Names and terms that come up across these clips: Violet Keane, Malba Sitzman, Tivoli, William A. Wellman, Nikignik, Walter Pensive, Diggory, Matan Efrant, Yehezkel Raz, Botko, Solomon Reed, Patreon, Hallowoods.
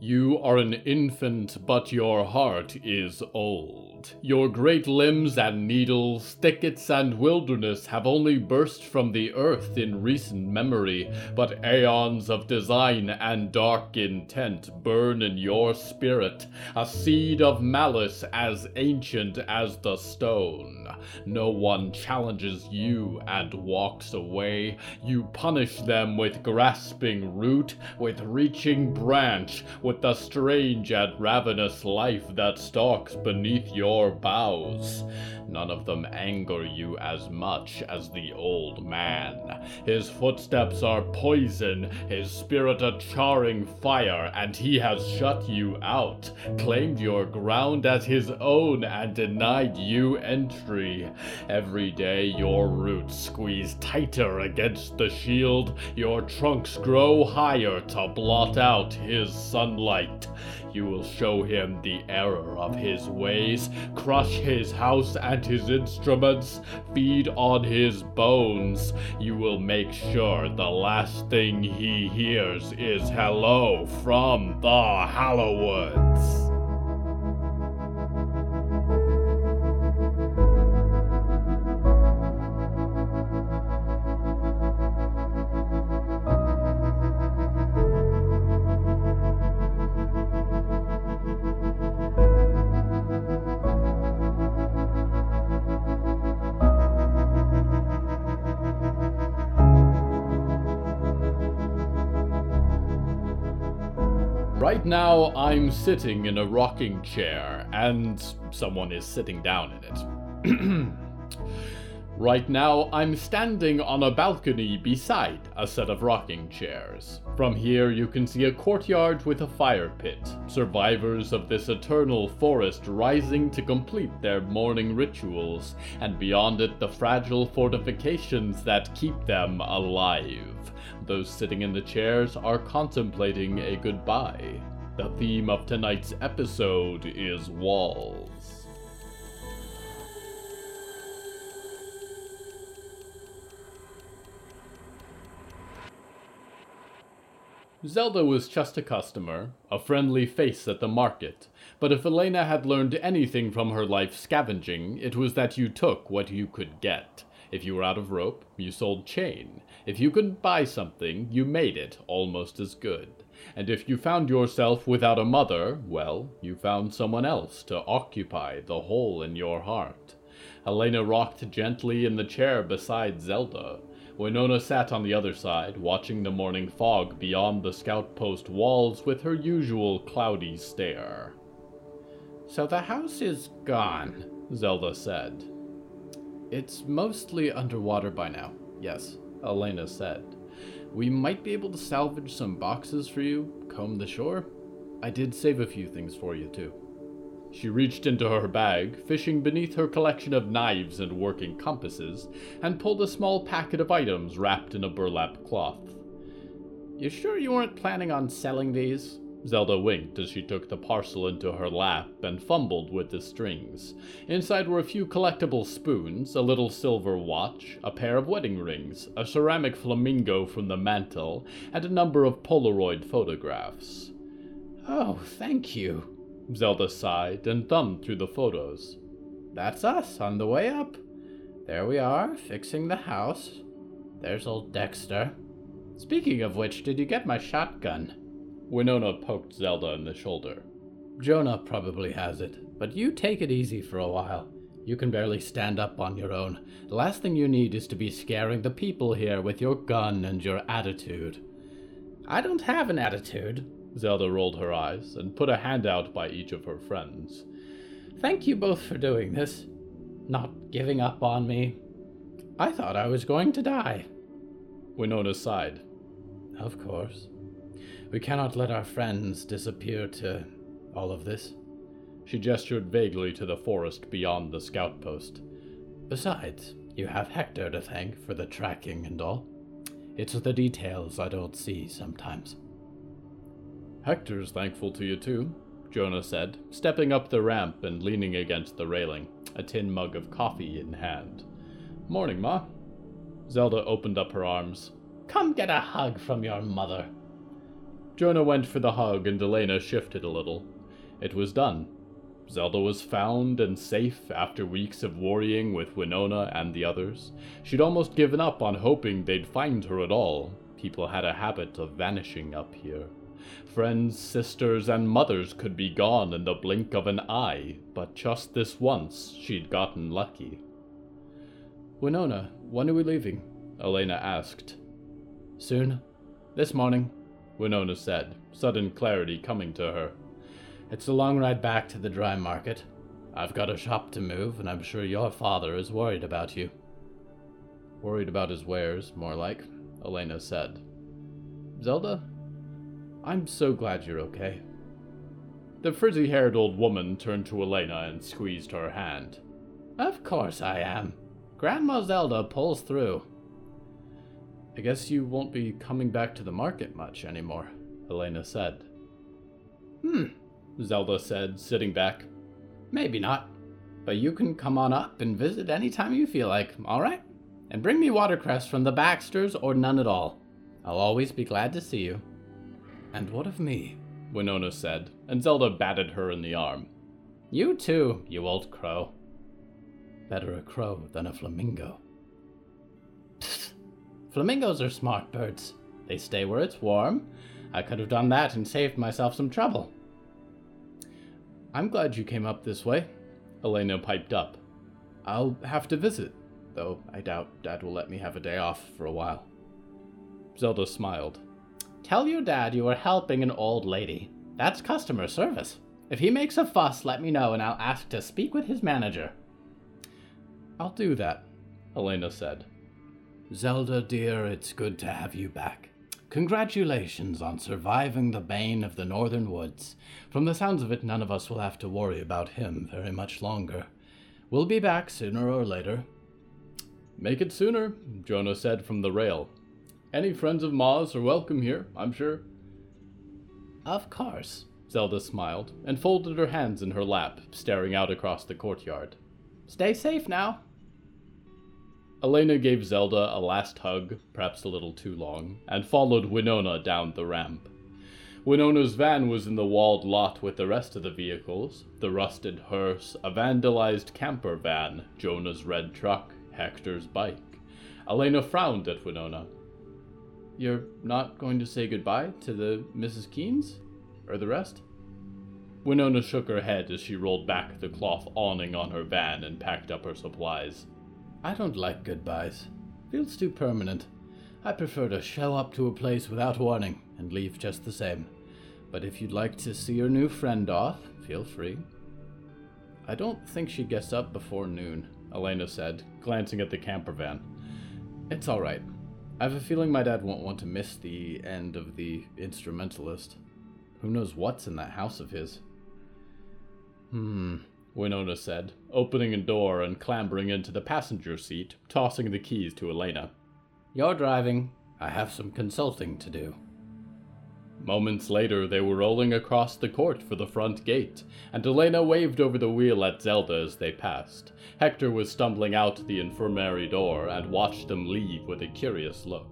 You are an infant, but your heart is old. Your great limbs and needles, thickets and wilderness have only burst from the earth in recent memory, but aeons of design and dark intent burn in your spirit, a seed of malice as ancient as the stone. No one challenges you and walks away. You punish them with grasping root, with reaching branch, with the strange and ravenous life that stalks beneath your boughs. None of them anger you as much as the old man. His footsteps are poison, his spirit a charring fire, and he has shut you out, claimed your ground as his own, and denied you entry. Every day your roots squeeze tighter against the shield, your trunks grow higher to blot out his sunlight. You will show him the error of his ways, crush his house and his instruments, feed on his bones. You will make sure the last thing he hears is hello from the Hallowoods. Right now, I'm sitting in a rocking chair, and someone is sitting down in it. Right now, I'm standing on a balcony beside a set of rocking chairs. From here, you can see a courtyard with a fire pit, survivors of this eternal forest rising to complete their morning rituals, and beyond it, the fragile fortifications that keep them alive. Those sitting in the chairs are contemplating a goodbye. The theme of tonight's episode is walls. Zelda was just a customer, a friendly face at the market, but if Elena had learned anything from her life scavenging, it was that you took what you could get. If you were out of rope, you sold chain. If you couldn't buy something, you made it almost as good. And if you found yourself without a mother, well, you found someone else to occupy the hole in your heart. Elena rocked gently in the chair beside Zelda. Winona sat on the other side, watching the morning fog beyond the scout post walls with her usual cloudy stare. So the house is gone, Zelda said. It's mostly underwater by now, yes, Elena said. We might be able to salvage some boxes for you, comb the shore. I did save a few things for you, too. She reached into her bag, fishing beneath her collection of knives and working compasses, and pulled a small packet of items wrapped in a burlap cloth. You sure you weren't planning on selling these? Zelda winked as she took the parcel into her lap and fumbled with the strings. Inside were a few collectible spoons, a little silver watch, a pair of wedding rings, a ceramic flamingo from the mantel, and a number of Polaroid photographs. Oh, thank you. Zelda sighed and thumbed through the photos. That's us, on the way up. There we are, fixing the house. There's old Dexter. Speaking of which, did you get my shotgun? Winona poked Zelda in the shoulder. Jonah probably has it, but you take it easy for a while. You can barely stand up on your own. The last thing you need is to be scaring the people here with your gun and your attitude. I don't have an attitude. Zelda rolled her eyes and put a hand out by each of her friends. Thank you both for doing this. Not giving up on me. I thought I was going to die. Winona sighed. Of course. We cannot let our friends disappear to all of this. She gestured vaguely to the forest beyond the scout post. Besides, you have Hector to thank for the tracking and all. It's the details I don't see sometimes. Hector's thankful to you too, Jonah said, stepping up the ramp and leaning against the railing, a tin mug of coffee in hand. Morning, Ma. Zelda opened up her arms. Come get a hug from your mother. Jonah went for the hug, and Elena shifted a little. It was done. Zelda was found and safe after weeks of worrying with Winona and the others. She'd almost given up on hoping they'd find her at all. People had a habit of vanishing up here. Friends, sisters, and mothers could be gone in the blink of an eye, but just this once, she'd gotten lucky. "Winona, when are we leaving?" Elena asked. "Soon. This morning," Winona said, sudden clarity coming to her. "It's a long ride back to the dry market. I've got a shop to move, and I'm sure your father is worried about you." "Worried about his wares, more like," Elena said. "Zelda, I'm so glad you're okay." The frizzy-haired old woman turned to Elena and squeezed her hand. "Of course I am. Grandma Zelda pulls through." "I guess you won't be coming back to the market much anymore," Elena said. Zelda said, sitting back. "Maybe not, but you can come on up and visit any time you feel like, all right? And bring me watercress from the Baxters or none at all. I'll always be glad to see you." "And what of me?" Winona said, and Zelda batted her in the arm. "You too, you old crow." "Better a crow than a flamingo." "Flamingos are smart birds. They stay where it's warm. I could have done that and saved myself some trouble." "I'm glad you came up this way," Elena piped up. "I'll have to visit, though I doubt Dad will let me have a day off for a while." Zelda smiled. "Tell your dad you are helping an old lady. That's customer service. If he makes a fuss, let me know and I'll ask to speak with his manager." "I'll do that," Elena said. "Zelda, dear, it's good to have you back. Congratulations on surviving the bane of the northern woods. From the sounds of it, none of us will have to worry about him very much longer. We'll be back sooner or later." "Make it sooner," Jonah said from the rail. "Any friends of Ma's are welcome here, I'm sure." "Of course," Zelda smiled, and folded her hands in her lap, staring out across the courtyard. "Stay safe now." Elena gave Zelda a last hug, perhaps a little too long, and followed Winona down the ramp. Winona's van was in the walled lot with the rest of the vehicles, the rusted hearse, a vandalized camper van, Jonah's red truck, Hector's bike. Elena frowned at Winona. "You're not going to say goodbye to the Mrs. Keynes? Or the rest?" Winona shook her head as she rolled back the cloth awning on her van and packed up her supplies. "I don't like goodbyes. Feels too permanent. I prefer to show up to a place without warning and leave just the same. But if you'd like to see your new friend off, feel free." "I don't think she gets up before noon," Elena said, glancing at the camper van. "It's all right. I have a feeling my dad won't want to miss the end of the instrumentalist. Who knows what's in that house of his?" Winona said, opening a door and clambering into the passenger seat, tossing the keys to Elena. "You're driving. I have some consulting to do." Moments later, they were rolling across the court for the front gate, and Elena waved over the wheel at Zelda as they passed. Hector was stumbling out the infirmary door and watched them leave with a curious look.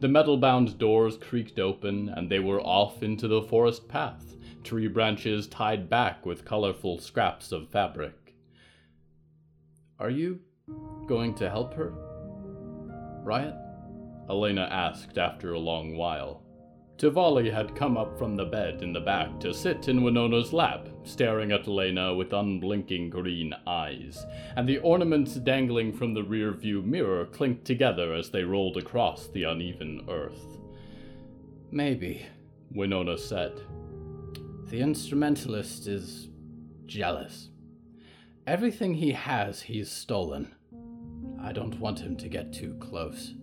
The metal-bound doors creaked open, and they were off into the forest path, tree branches tied back with colorful scraps of fabric. "Are you going to help her, Riot?" Elena asked after a long while. Tivoli had come up from the bed in the back to sit in Winona's lap, staring at Elena with unblinking green eyes, and the ornaments dangling from the rear-view mirror clinked together as they rolled across the uneven earth. "Maybe," Winona said. "The instrumentalist is jealous. Everything he has, he's stolen. I don't want him to get too close."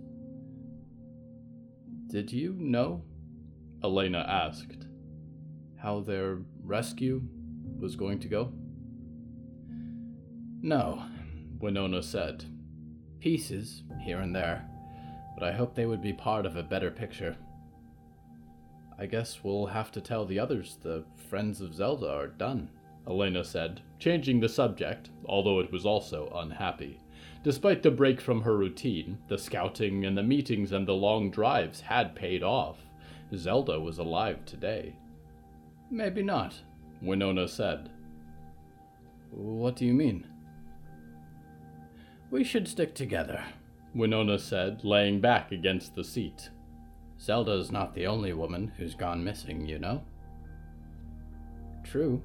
"Did you know," Elena asked, "how their rescue was going to go?" "No," Winona said. "Pieces, here and there, but I hoped they would be part of a better picture. I guess we'll have to tell the others the friends of Zelda are done," Elena said, changing the subject, although it was also unhappy. Despite the break from her routine, the scouting and the meetings and the long drives had paid off. Zelda was alive today. Maybe not, Winona said. What do you mean? We should stick together, Winona said, laying back against the seat. Zelda's not the only woman who's gone missing, you know. True,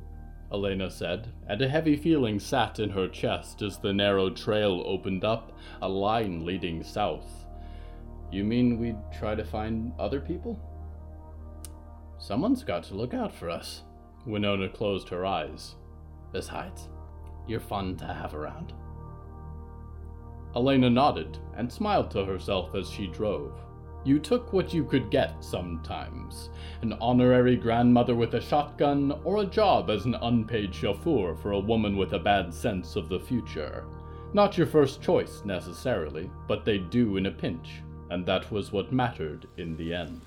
Elena said, and a heavy feeling sat in her chest as the narrow trail opened up, a line leading south. You mean we'd try to find other people? Someone's got to look out for us. Winona closed her eyes. Besides, you're fun to have around. Elena nodded and smiled to herself as she drove. You took what you could get sometimes, an honorary grandmother with a shotgun or a job as an unpaid chauffeur for a woman with a bad sense of the future. Not your first choice necessarily, but they do in a pinch, and that was what mattered in the end.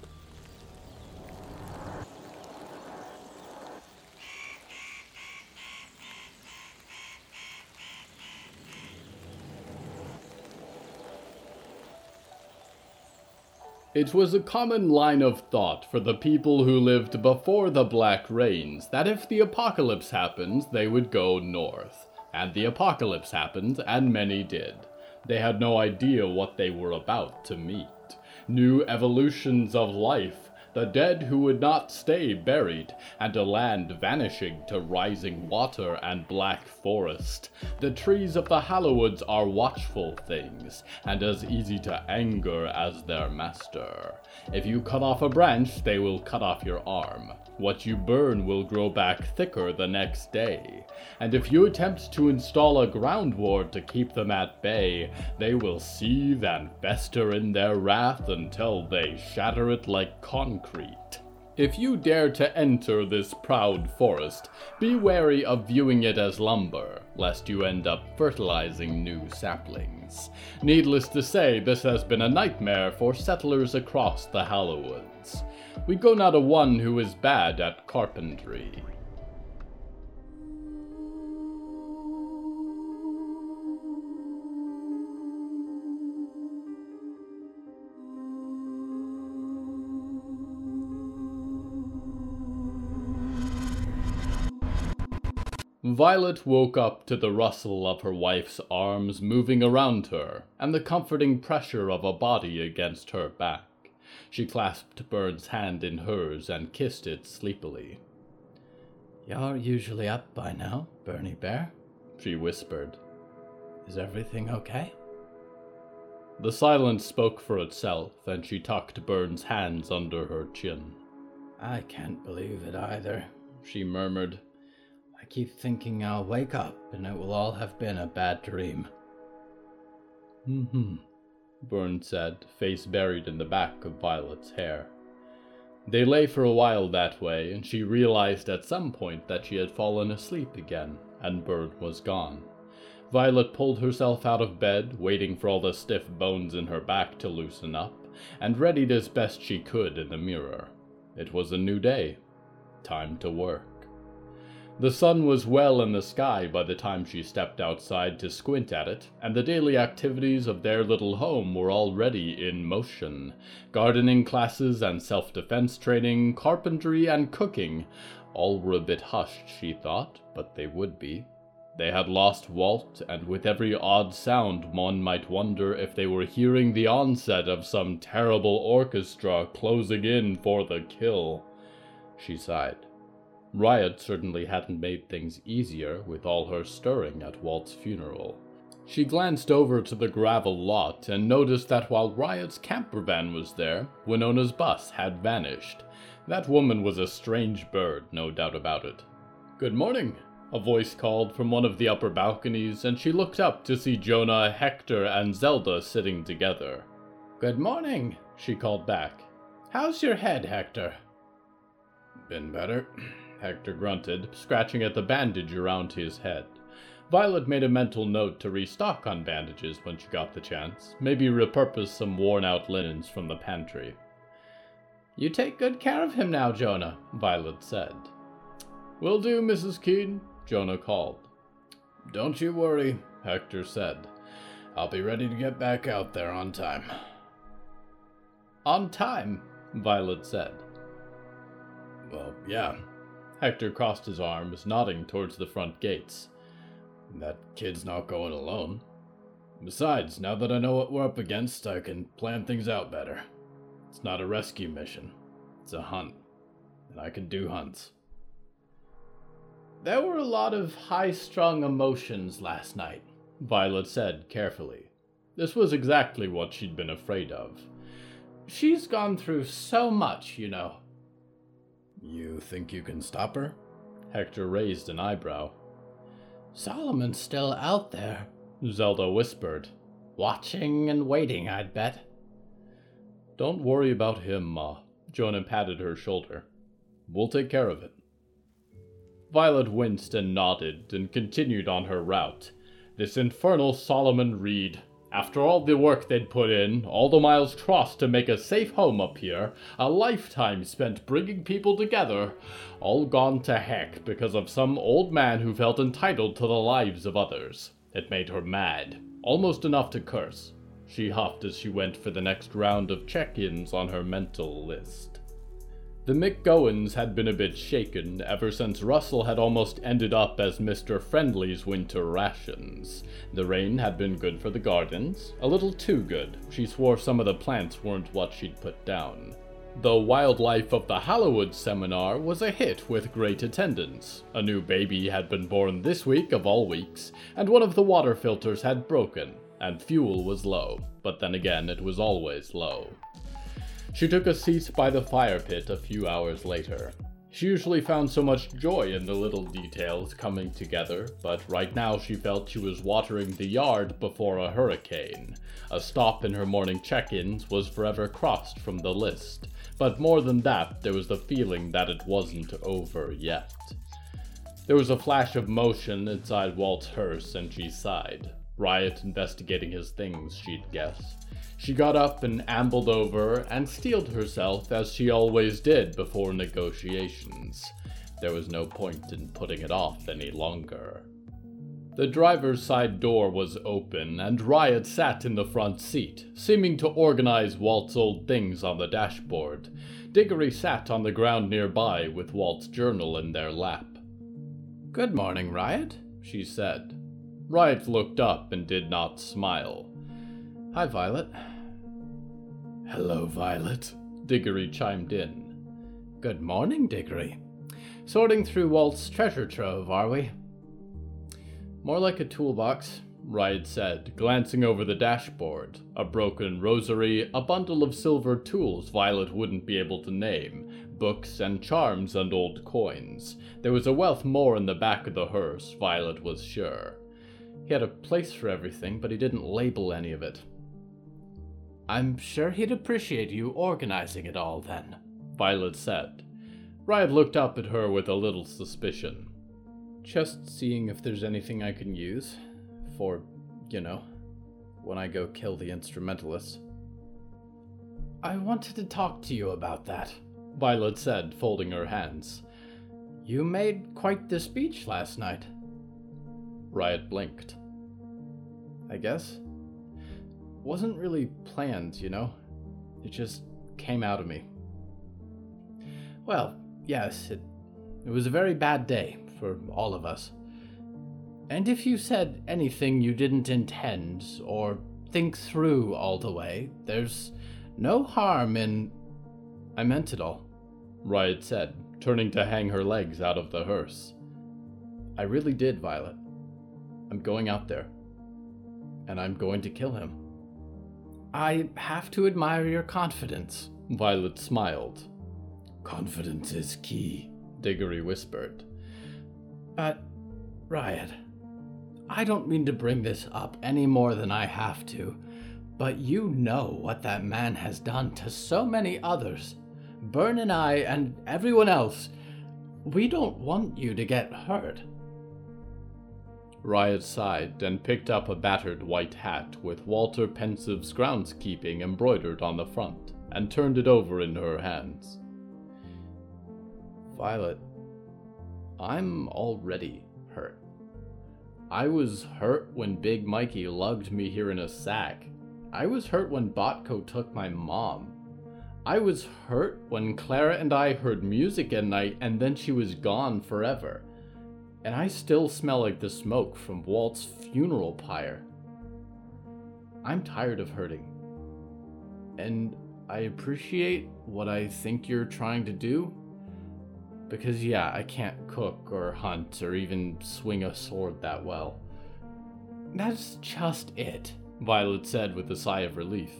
It was a common line of thought for the people who lived before the Black Rains that if the apocalypse happened, they would go north. And the apocalypse happened, and many did. They had no idea what they were about to meet. New evolutions of life, the dead who would not stay buried, and a land vanishing to rising water and black forest. The trees of the Hallowoods are watchful things, and as easy to anger as their master. If you cut off a branch, they will cut off your arm. What you burn will grow back thicker the next day. And if you attempt to install a ground ward to keep them at bay, they will seethe and fester in their wrath until they shatter it like concrete. If you dare to enter this proud forest, be wary of viewing it as lumber, lest you end up fertilizing new saplings. Needless to say, this has been a nightmare for settlers across the Hallowoods. We go not a one who is bad at carpentry. Violet woke up to the rustle of her wife's arms moving around her, and the comforting pressure of a body against her back. She clasped Bird's hand in hers and kissed it sleepily. "You're usually up by now, Bernie Bear," she whispered. "Is everything okay?" The silence spoke for itself, and she tucked Bird's hands under her chin. "I can't believe it either," she murmured. "I keep thinking I'll wake up, and it will all have been a bad dream." Byrne said, face buried in the back of Violet's hair. They lay for a while that way, and she realized at some point that she had fallen asleep again, and Bird was gone. Violet pulled herself out of bed, waiting for all the stiff bones in her back to loosen up, and readied as best she could in the mirror. It was a new day. Time to work. The sun was well in the sky by the time she stepped outside to squint at it, and the daily activities of their little home were already in motion. Gardening classes and self-defense training, carpentry and cooking. All were a bit hushed, she thought, but they would be. They had lost Walt, and with every odd sound one might wonder if they were hearing the onset of some terrible orchestra closing in for the kill. She sighed. Riot certainly hadn't made things easier with all her stirring at Walt's funeral. She glanced over to the gravel lot and noticed that while Riot's camper van was there, Winona's bus had vanished. That woman was a strange bird, no doubt about it. "Good morning," a voice called from one of the upper balconies, and she looked up to see Jonah, Hector, and Zelda sitting together. "Good morning," she called back. "How's your head, Hector?" "Been better," Hector grunted, scratching at the bandage around his head. Violet made a mental note to restock on bandages when she got the chance, maybe repurpose some worn-out linens from the pantry. "You take good care of him now, Jonah," Violet said. "Will do, Mrs. Keene," Jonah called. "Don't you worry," Hector said. "I'll be ready to get back out there on time." "On time," Violet said. Well, yeah. Hector crossed his arms, nodding towards the front gates. That kid's not going alone. Besides, now that I know what we're up against, I can plan things out better. It's not a rescue mission. It's a hunt. And I can do hunts. There were a lot of high-strung emotions last night, Violet said carefully. This was exactly what she'd been afraid of. She's gone through so much, you know. You think you can stop her? Hector raised an eyebrow. Solomon's still out there, Zelda whispered. Watching and waiting, I'd bet. Don't worry about him, Ma. Jonah patted her shoulder. We'll take care of it. Violet winced and nodded and continued on her route. This infernal Solomon Reed. After all the work they'd put in, all the miles crossed to make a safe home up here, a lifetime spent bringing people together, all gone to heck because of some old man who felt entitled to the lives of others. It made her mad, almost enough to curse. She huffed as she went for the next round of check-ins on her mental list. The McGowans had been a bit shaken ever since Russell had almost ended up as Mr. Friendly's winter rations. The rain had been good for the gardens, a little too good. She swore some of the plants weren't what she'd put down. The wildlife of the Hallowoods seminar was a hit with great attendance. A new baby had been born this week of all weeks, and one of the water filters had broken, and fuel was low. But then again, it was always low. She took a seat by the fire pit a few hours later. She usually found so much joy in the little details coming together, but right now she felt she was watering the yard before a hurricane. A stop in her morning check-ins was forever crossed from the list, but more than that, there was the feeling that it wasn't over yet. There was a flash of motion inside Walt's hearse, and she sighed. Riot investigating his things, she'd guess. She got up and ambled over and steeled herself as she always did before negotiations. There was no point in putting it off any longer. The driver's side door was open, and Riot sat in the front seat, seeming to organize Walt's old things on the dashboard. Diggory sat on the ground nearby with Walt's journal in their lap. "Good morning, Riot," she said. Riot looked up and did not smile. "Hi, Violet." "Hello, Violet," Diggory chimed in. "Good morning, Diggory. Sorting through Walt's treasure trove, are we?" "More like a toolbox," Riot said, glancing over the dashboard. A broken rosary, a bundle of silver tools Violet wouldn't be able to name, books and charms and old coins. There was a wealth more in the back of the hearse, Violet was sure. He had a place for everything, but he didn't label any of it. "I'm sure he'd appreciate you organizing it all, then," Violet said. Riot looked up at her with a little suspicion. "Just seeing if there's anything I can use for, you know, when I go kill the instrumentalist." "I wanted to talk to you about that," Violet said, folding her hands. "You made quite the speech last night." Riot blinked. "I guess. Wasn't really planned, you know? It just came out of me." "Well, yes, it was a very bad day for all of us. And if you said anything you didn't intend or think through all the way, there's no harm in—" "I meant it all," Riot said, turning to hang her legs out of the hearse. "I really did, Violet. I'm going out there, and I'm going to kill him." "I have to admire your confidence," Violet smiled. "Confidence is key," Diggory whispered. "But, Riot, I don't mean to bring this up any more than I have to, but you know what that man has done to so many others. Byrne and I and everyone else, we don't want you to get hurt." Riot sighed and picked up a battered white hat with Walter Pensive's groundskeeping embroidered on the front, and turned it over in her hands. "Violet, I'm already hurt. I was hurt when Big Mikey lugged me here in a sack. I was hurt when Botko took my mom. I was hurt when Clara and I heard music at night and then she was gone forever. And I still smell like the smoke from Walt's funeral pyre. I'm tired of hurting. And I appreciate what I think you're trying to do. Because yeah, I can't cook or hunt or even swing a sword that well. That's just it, Violet said with a sigh of relief.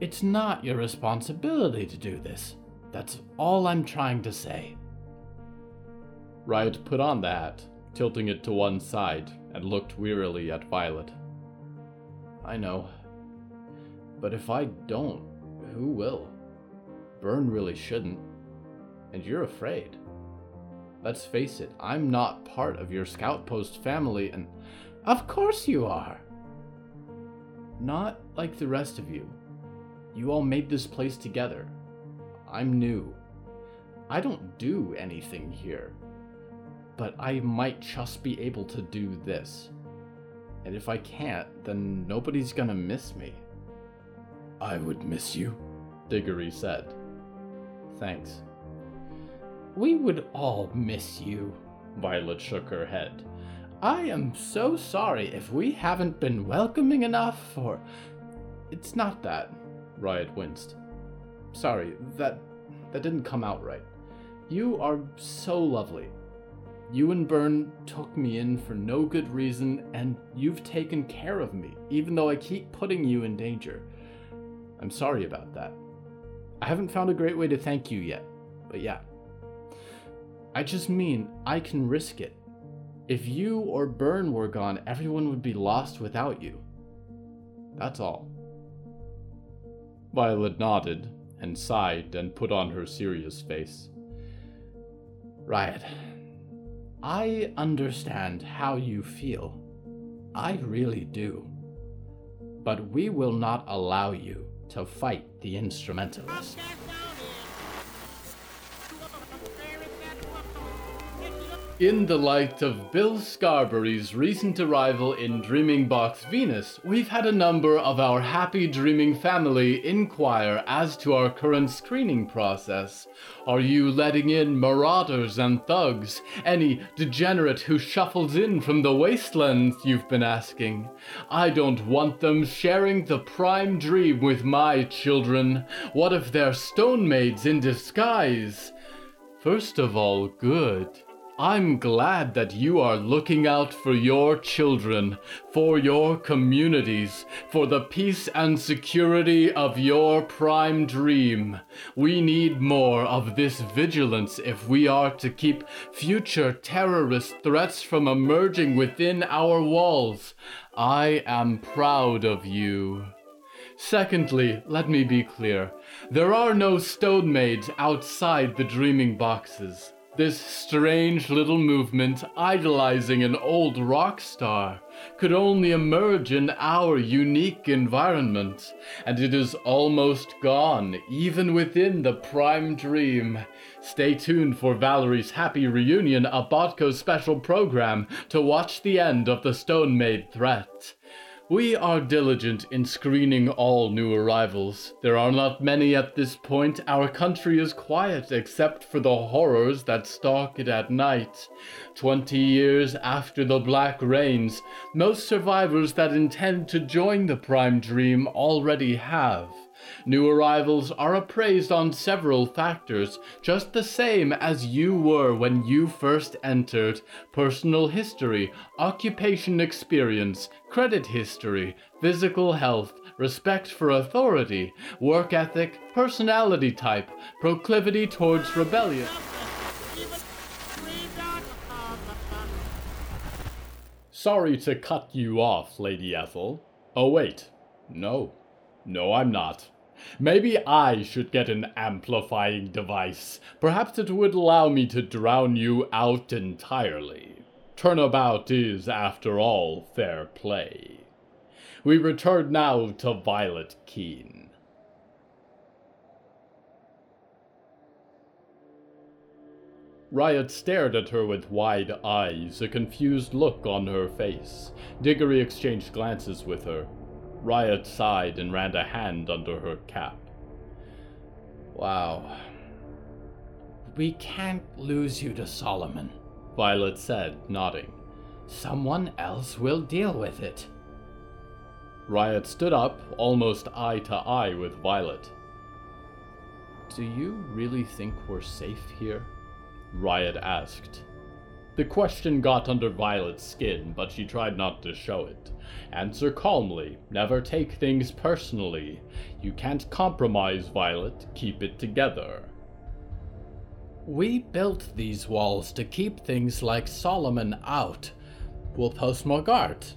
It's not your responsibility to do this. That's all I'm trying to say. Riot put on the hat, tilting it to one side, and looked wearily at Violet. I know. But if I don't, who will? Byrne really shouldn't. And you're afraid. Let's face it, I'm not part of your scout post family and... Of course you are! Not like the rest of you. You all made this place together. I'm new. I don't do anything here. But I might just be able to do this. And if I can't, then nobody's gonna miss me. I would miss you, Diggory said. Thanks. We would all miss you, Violet shook her head. I am so sorry if we haven't been welcoming enough, or... It's not that, Riot winced. Sorry, that didn't come out right. You are so lovely. You and Byrne took me in for no good reason, and you've taken care of me, even though I keep putting you in danger. I'm sorry about that. I haven't found a great way to thank you yet, but yeah. I just mean I can risk it. If you or Byrne were gone, everyone would be lost without you. That's all. Violet nodded, and sighed, and put on her serious face. Riot. I understand how you feel. I really do. But we will not allow you to fight the instrumentalists. In the light of Bill Scarberry's recent arrival in Dreaming Box Venus, we've had a number of our happy dreaming family inquire as to our current screening process. Are you letting in marauders and thugs? Any degenerate who shuffles in from the wastelands, you've been asking. I don't want them sharing the prime dream with my children. What if they're stone maids in disguise? First of all, good. I'm glad that you are looking out for your children, for your communities, for the peace and security of your prime dream. We need more of this vigilance if we are to keep future terrorist threats from emerging within our walls. I am proud of you. Secondly, let me be clear. There are no stone maids outside the dreaming boxes. This strange little movement, idolizing an old rock star, could only emerge in our unique environment, and it is almost gone, even within the Prime Dream. Stay tuned for Valerie's Happy Reunion, a Botko special program, to watch the end of the Stone Maid threat. We are diligent in screening all new arrivals. There are not many at this point. Our country is quiet except for the horrors that stalk it at night. 20 years after the Black Rains, most survivors that intend to join the Prime Dream already have. New arrivals are appraised on several factors, just the same as you were when you first entered. Personal history, occupation experience, credit history, physical health, respect for authority, work ethic, personality type, proclivity towards rebellion. Sorry to cut you off, Lady Ethel. Oh wait, no, I'm not. Maybe I should get an amplifying device. Perhaps it would allow me to drown you out entirely. Turnabout is, after all, fair play. We return now to Violet Keane. Riot stared at her with wide eyes, a confused look on her face. Diggory exchanged glances with her. Riot sighed and ran a hand under her cap. Wow. We can't lose you to Solomon, Violet said, nodding. Someone else will deal with it. Riot stood up, almost eye to eye with Violet. Do you really think we're safe here? Riot asked. The question got under Violet's skin, but she tried not to show it. Answer calmly, never take things personally. You can't compromise, Violet, keep it together. We built these walls to keep things like Solomon out. We'll post more guards,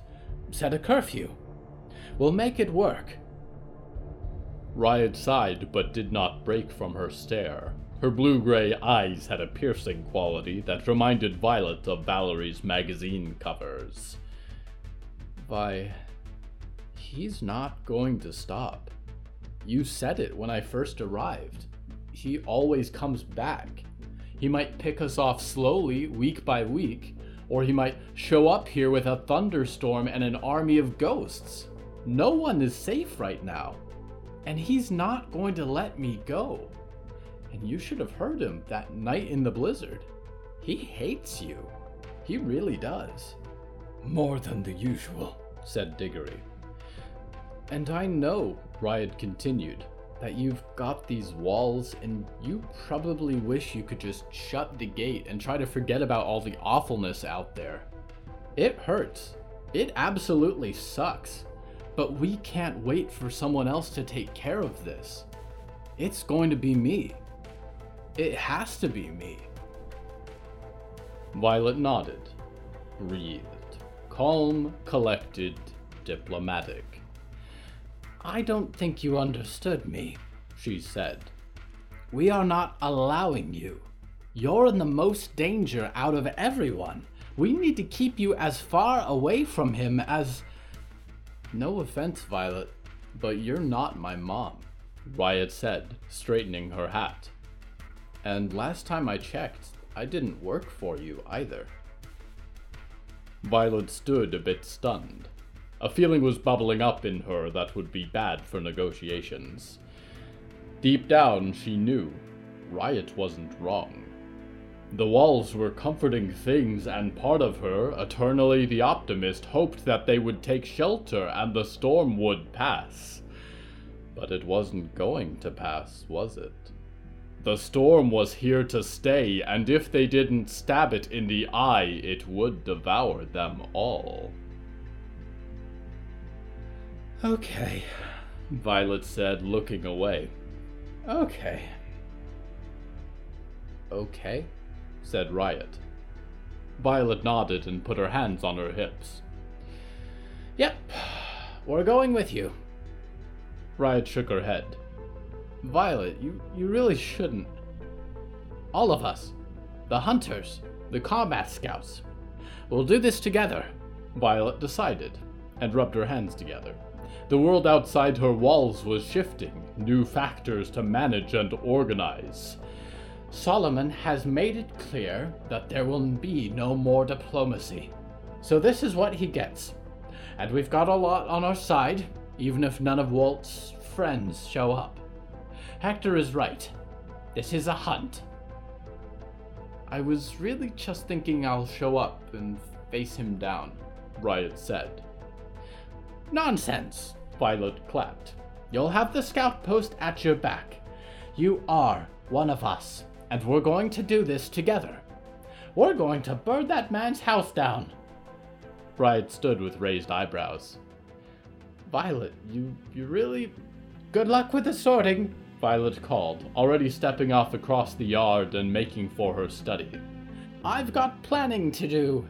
set a curfew. We'll make it work. Riot sighed but did not break from her stare. Her blue-gray eyes had a piercing quality that reminded Violet of Valerie's magazine covers. Why, he's not going to stop. You said it when I first arrived. He always comes back. He might pick us off slowly, week by week, or he might show up here with a thunderstorm and an army of ghosts. No one is safe right now, and he's not going to let me go. And you should have heard him that night in the blizzard. He hates you. He really does. More than the usual, said Diggory. And I know, Riot continued, that you've got these walls and you probably wish you could just shut the gate and try to forget about all the awfulness out there. It hurts. It absolutely sucks. But we can't wait for someone else to take care of this. It's going to be me. It has to be me. Violet nodded, breathed, calm, collected, diplomatic. I don't think you understood me, she said. We are not allowing you. You're in the most danger out of everyone. We need to keep you as far away from him as... No offense, Violet, but you're not my mom, Riot said, straightening her hat. And last time I checked, I didn't work for you either. Violet stood a bit stunned. A feeling was bubbling up in her that would be bad for negotiations. Deep down, she knew Riot wasn't wrong. The walls were comforting things, and part of her, eternally the optimist, hoped that they would take shelter and the storm would pass. But it wasn't going to pass, was it? The storm was here to stay, and if they didn't stab it in the eye, it would devour them all. Okay, Violet said, looking away. Okay. Okay? said Riot. Violet nodded and put her hands on her hips. Yep, we're going with you. Riot shook her head. Violet, you really shouldn't. All of us, the hunters, the combat scouts, we'll do this together, Violet decided, and rubbed her hands together. The world outside her walls was shifting, new factors to manage and organize. Solomon has made it clear that there will be no more diplomacy. So this is what he gets. And we've got a lot on our side, even if none of Walt's friends show up. Hector is right. This is a hunt. I was really just thinking I'll show up and face him down, Riot said. Nonsense, Violet clapped. You'll have the scout post at your back. You are one of us. And we're going to do this together. We're going to burn that man's house down. Riot stood with raised eyebrows. Violet, you really... Good luck with the sorting, Violet called, already stepping off across the yard and making for her study. I've got planning to do.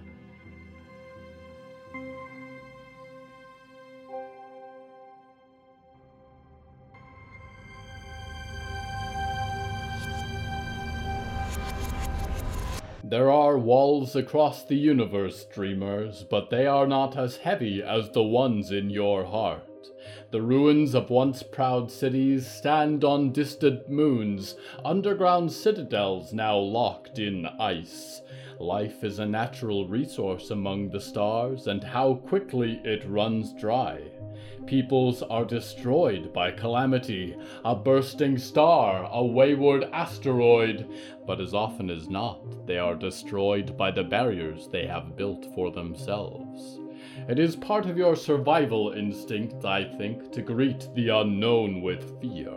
There are walls across the universe, dreamers, but they are not as heavy as the ones in your heart. The ruins of once proud cities stand on distant moons, underground citadels now locked in ice. Life is a natural resource among the stars, and how quickly it runs dry. Peoples are destroyed by calamity, a bursting star, a wayward asteroid, but as often as not, they are destroyed by the barriers they have built for themselves. It is part of your survival instinct, I think, to greet the unknown with fear,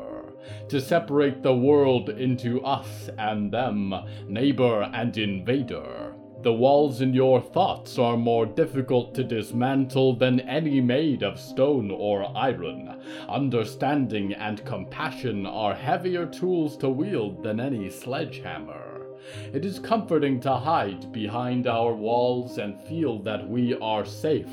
to separate the world into us and them, neighbor and invader. The walls in your thoughts are more difficult to dismantle than any made of stone or iron. Understanding and compassion are heavier tools to wield than any sledgehammer. It is comforting to hide behind our walls and feel that we are safe.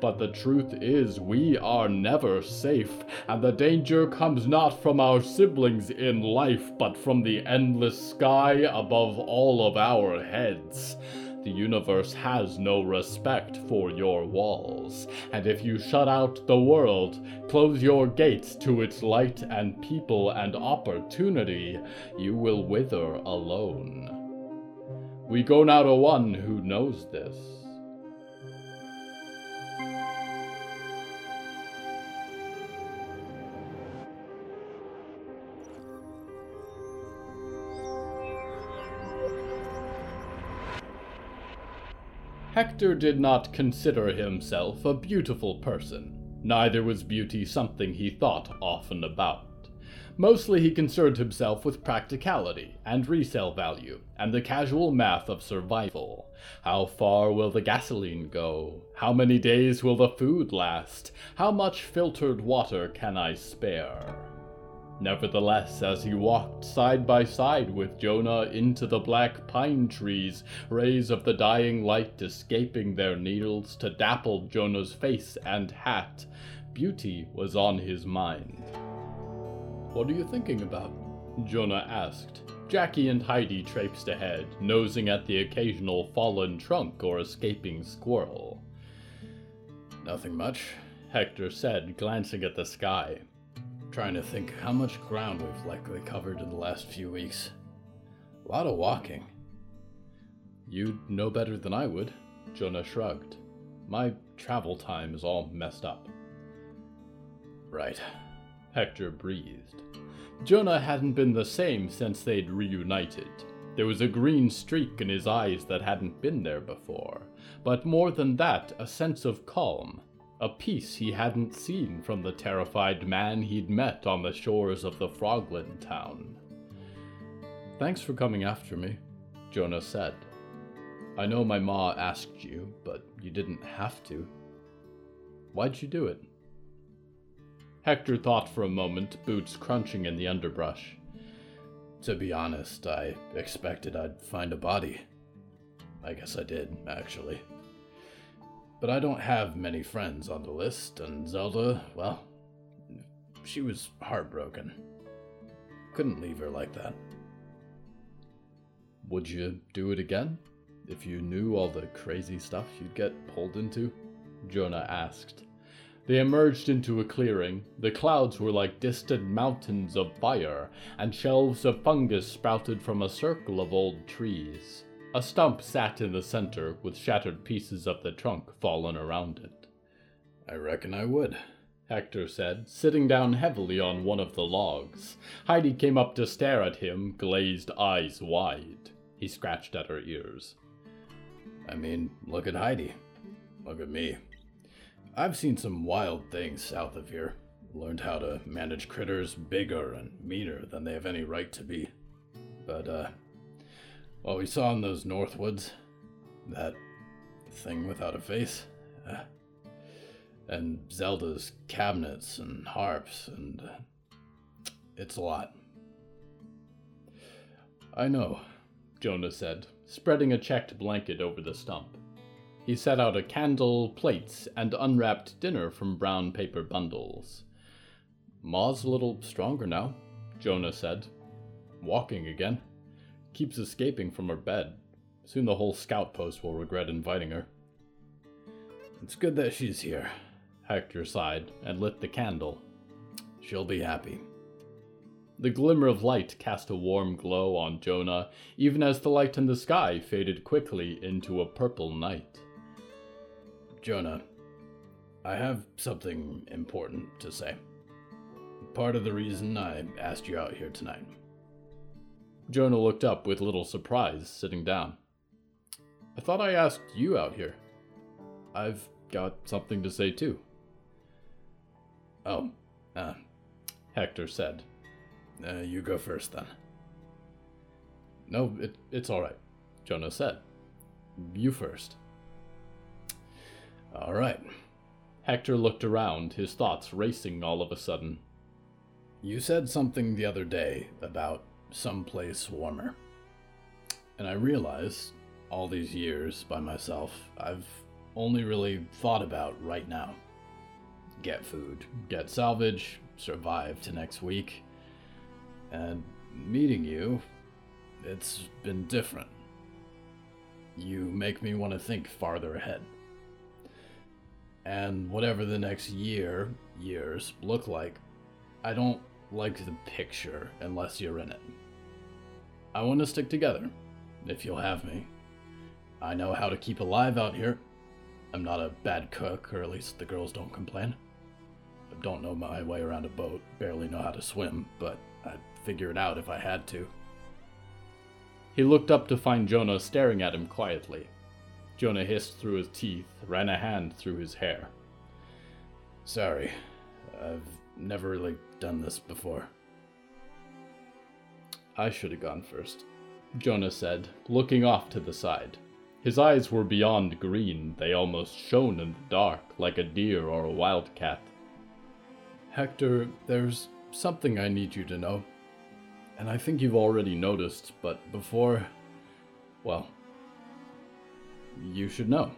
But the truth is, we are never safe, and the danger comes not from our siblings in life, but from the endless sky above all of our heads. The universe has no respect for your walls, and if you shut out the world, close your gates to its light and people and opportunity, you will wither alone. We go now to one who knows this. Hector did not consider himself a beautiful person. Neither was beauty something he thought often about. Mostly he concerned himself with practicality and resale value, and the casual math of survival. How far will the gasoline go? How many days will the food last? How much filtered water can I spare? Nevertheless, as he walked side by side with Jonah into the black pine trees, rays of the dying light escaping their needles to dapple Jonah's face and hat, beauty was on his mind. "What are you thinking about?" Jonah asked. Jackie and Heidi traipsed ahead, nosing at the occasional fallen trunk or escaping squirrel. "Nothing much," Hector said, glancing at the sky. "Trying to think how much ground we've likely covered in the last few weeks. A lot of walking." "You'd know better than I would," Jonah shrugged. "My travel time is all messed up." "Right," Hector breathed. Jonah hadn't been the same since they'd reunited. There was a green streak in his eyes that hadn't been there before, but more than that, a sense of calm. A peace he hadn't seen from the terrified man he'd met on the shores of the Frogland town. "Thanks for coming after me," Jonah said. "I know my ma asked you, but you didn't have to. Why'd you do it?" Hector thought for a moment, boots crunching in the underbrush. "To be honest, I expected I'd find a body. I guess I did, actually. But I don't have many friends on the list, and Zelda, well, she was heartbroken. Couldn't leave her like that." "Would you do it again, if you knew all the crazy stuff you'd get pulled into?" Jonah asked. They emerged into a clearing. The clouds were like distant mountains of fire, and shelves of fungus sprouted from a circle of old trees. A stump sat in the center, with shattered pieces of the trunk fallen around it. "I reckon I would," Hector said, sitting down heavily on one of the logs. Heidi came up to stare at him, glazed eyes wide. He scratched at her ears. "I mean, look at Heidi. Look at me. I've seen some wild things south of here. Learned how to manage critters bigger and meaner than they have any right to be. But, what we saw in those Northwoods, that thing without a face, and Zelda's cabinets and harps, and it's a lot." "I know," Jonah said, spreading a checked blanket over the stump. He set out a candle, plates, and unwrapped dinner from brown paper bundles. "Ma's a little stronger now," Jonah said. "Walking again. Keeps escaping from her bed. Soon the whole scout post will regret inviting her." "It's good that she's here," Hector sighed and lit the candle. "She'll be happy." The glimmer of light cast a warm glow on Jonah, even as the light in the sky faded quickly into a purple night. "Jonah, I have something important to say. Part of the reason I asked you out here tonight. Jonah looked up with little surprise, sitting down. I thought I asked you out here. I've got something to say too. Oh, Hector said. You go first then. No, it's all right, Jonah said. You first. All right. Hector looked around, his thoughts racing all of a sudden. You said something the other day about someplace warmer. And I realized, all these years by myself, I've only really thought about right now. Get food, get salvage, survive to next week. And meeting you, it's been different. You make me want to think farther ahead. And whatever the next year, years, look like, I don't like the picture unless you're in it. I want to stick together, if you'll have me. I know how to keep alive out here. I'm not a bad cook, or at least the girls don't complain. I don't know my way around a boat, barely know how to swim, but I'd figure it out if I had to. He looked up to find Jonah staring at him quietly. Jonah hissed through his teeth, ran a hand through his hair. Sorry, I've never really done this before. I should have gone first, Jonah said, looking off to the side. His eyes were beyond green, they almost shone in the dark, like a deer or a wildcat. Hector, there's something I need you to know, and I think you've already noticed, but before, well, you should know.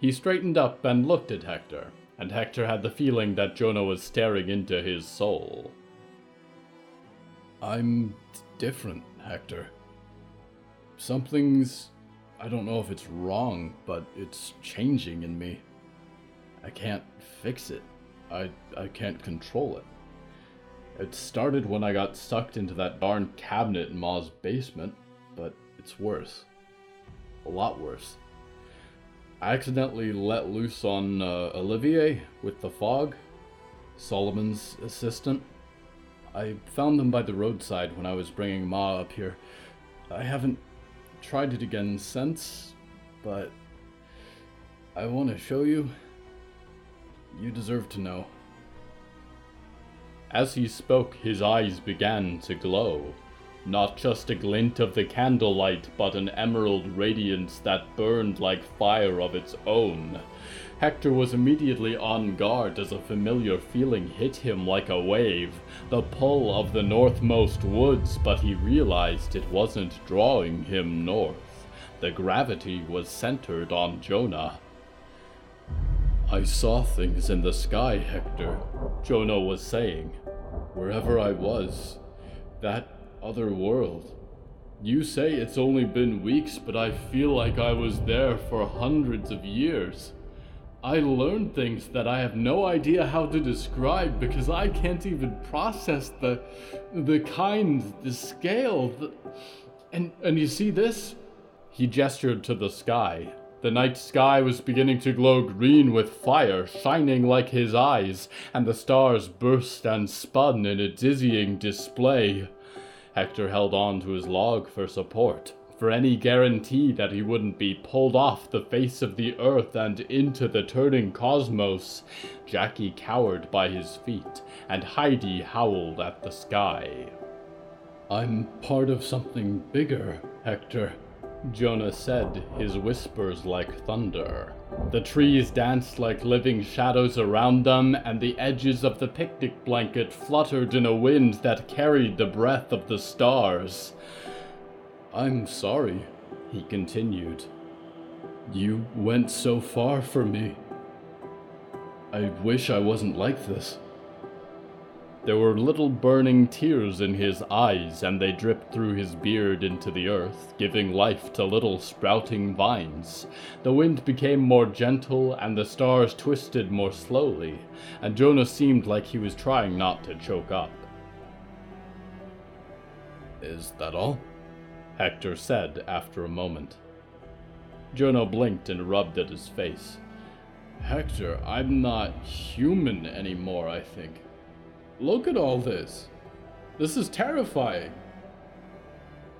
He straightened up and looked at Hector, and Hector had the feeling that Jonah was staring into his soul. I'm different, Hector. Something's, I don't know if it's wrong, but it's changing in me. I can't fix it. I can't control it. It started when I got sucked into that darn cabinet in Ma's basement, but it's worse. A lot worse. I accidentally let loose on Olivier with the fog, Solomon's assistant. I found them by the roadside when I was bringing Ma up here. I haven't tried it again since, but I want to show you. You deserve to know. As he spoke, his eyes began to glow. Not just a glint of the candlelight, but an emerald radiance that burned like fire of its own. Hector was immediately on guard as a familiar feeling hit him like a wave, the pull of the northmost woods, but he realized it wasn't drawing him north. The gravity was centered on Jonah. I saw things in the sky, Hector, Jonah was saying. Wherever I was, that other world. You say it's only been weeks, but I feel like I was there for hundreds of years. I learned things that I have no idea how to describe because I can't even process the kind, the scale, and you see this? He gestured to the sky. The night sky was beginning to glow green with fire, shining like his eyes, and the stars burst and spun in a dizzying display. Hector held on to his log for support, for any guarantee that he wouldn't be pulled off the face of the earth and into the turning cosmos. Jackie cowered by his feet, and Heidi howled at the sky. I'm part of something bigger, Hector, Jonah said, his whispers like thunder. The trees danced like living shadows around them, and the edges of the picnic blanket fluttered in a wind that carried the breath of the stars. I'm sorry, he continued. You went so far for me. I wish I wasn't like this. There were little burning tears in his eyes, and they dripped through his beard into the earth, giving life to little sprouting vines. The wind became more gentle, and the stars twisted more slowly, and Jonah seemed like he was trying not to choke up. Is that all? Hector said after a moment. Jonah blinked and rubbed at his face. Hector, I'm not human anymore, I think. Look at all this. This is terrifying.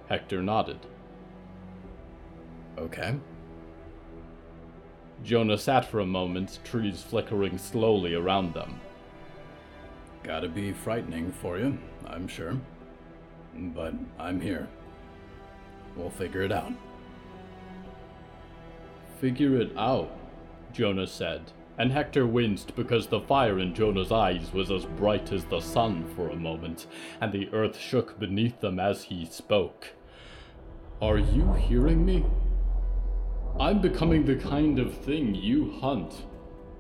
Hector nodded. Okay. Jonah sat for a moment, trees flickering slowly around them. Gotta be frightening for you, I'm sure. But I'm here. We'll figure it out. Figure it out, Jonah said, and Hector winced because the fire in Jonah's eyes was as bright as the sun for a moment, and the earth shook beneath them as he spoke. Are you hearing me? I'm becoming the kind of thing you hunt,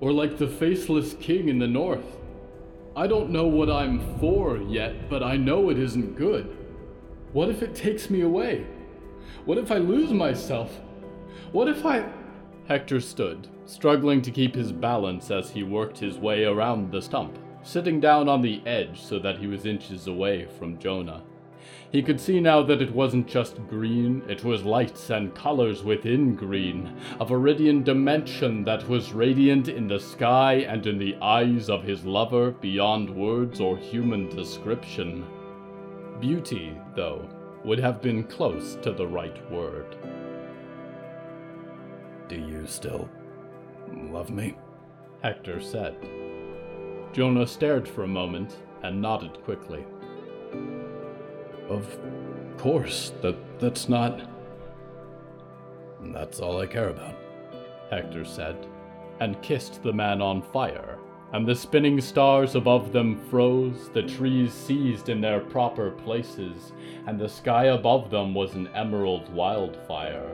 or like the faceless king in the north. I don't know what I'm for yet, but I know it isn't good. What if it takes me away? What if I lose myself? What if I... Hector stood, struggling to keep his balance as he worked his way around the stump, sitting down on the edge so that he was inches away from Jonah. He could see now that it wasn't just green, it was lights and colors within green, a viridian dimension that was radiant in the sky and in the eyes of his lover beyond words or human description. Beauty, though, would have been close to the right word. Do you still love me? Hector said. Jonah stared for a moment and nodded quickly. Of course, that's not... That's all I care about, Hector said, and kissed the man on fire, and the spinning stars above them froze, the trees seized in their proper places, and the sky above them was an emerald wildfire.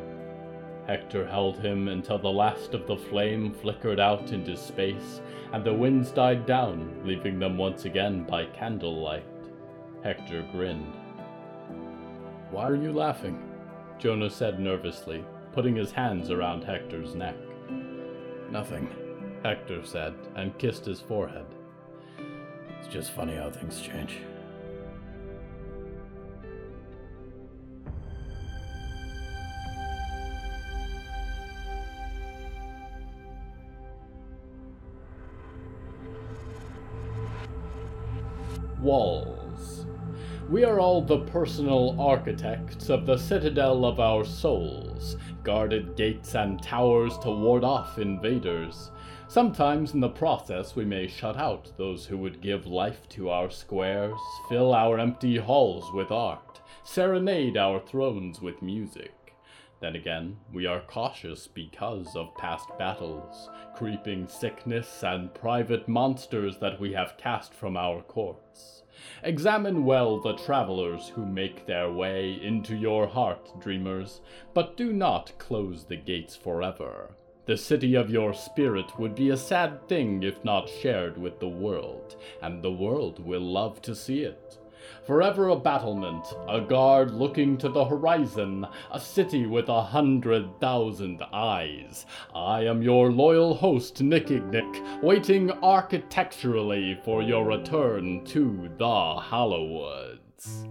Hector held him until the last of the flame flickered out into space, and the winds died down, leaving them once again by candlelight. Hector grinned. Why are you laughing? Jonah said nervously, putting his hands around Hector's neck. Nothing, Hector said, and kissed his forehead. It's just funny how things change. Walls. We are all the personal architects of the citadel of our souls, guarded gates and towers to ward off invaders. Sometimes in the process we may shut out those who would give life to our squares, fill our empty halls with art, serenade our thrones with music. Then again, we are cautious because of past battles, creeping sickness and private monsters that we have cast from our courts. Examine well the travelers who make their way into your heart, dreamers, but do not close the gates forever. The city of your spirit would be a sad thing if not shared with the world, and the world will love to see it. Forever a battlement, a guard looking to the horizon, a city with 100,000 eyes. I am your loyal host, Nikignik, waiting architecturally for your return to the Hallowoods.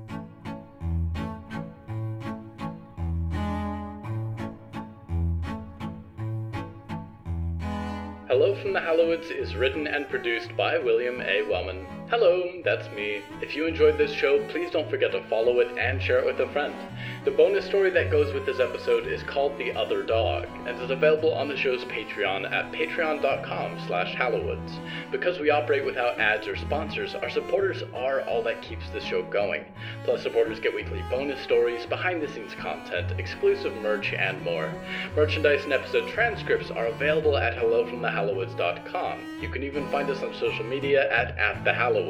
Hello from the Hallowoods is written and produced by William A. Wellman. Hello, that's me. If you enjoyed this show, please don't forget to follow it and share it with a friend. The bonus story that goes with this episode is called The Other Dog, and is available on the show's Patreon at patreon.com/Hallowoods. Because we operate without ads or sponsors, our supporters are all that keeps the show going. Plus, supporters get weekly bonus stories, behind-the-scenes content, exclusive merch, and more. Merchandise and episode transcripts are available at hellofromthehallowoods.com. You can even find us on social media at @thehallowoods.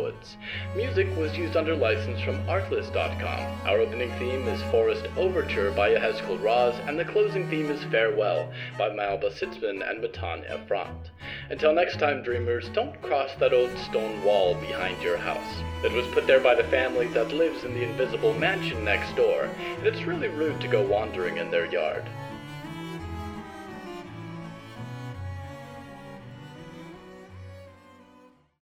Music was used under license from artlist.com. Our opening theme is Forest Overture by Yehezkel Raz, and the closing theme is Farewell by Malba Sitzman and Matan Efrant. Until next time, dreamers, don't cross that old stone wall behind your house. It was put there by the family that lives in the invisible mansion next door, and it's really rude to go wandering in their yard.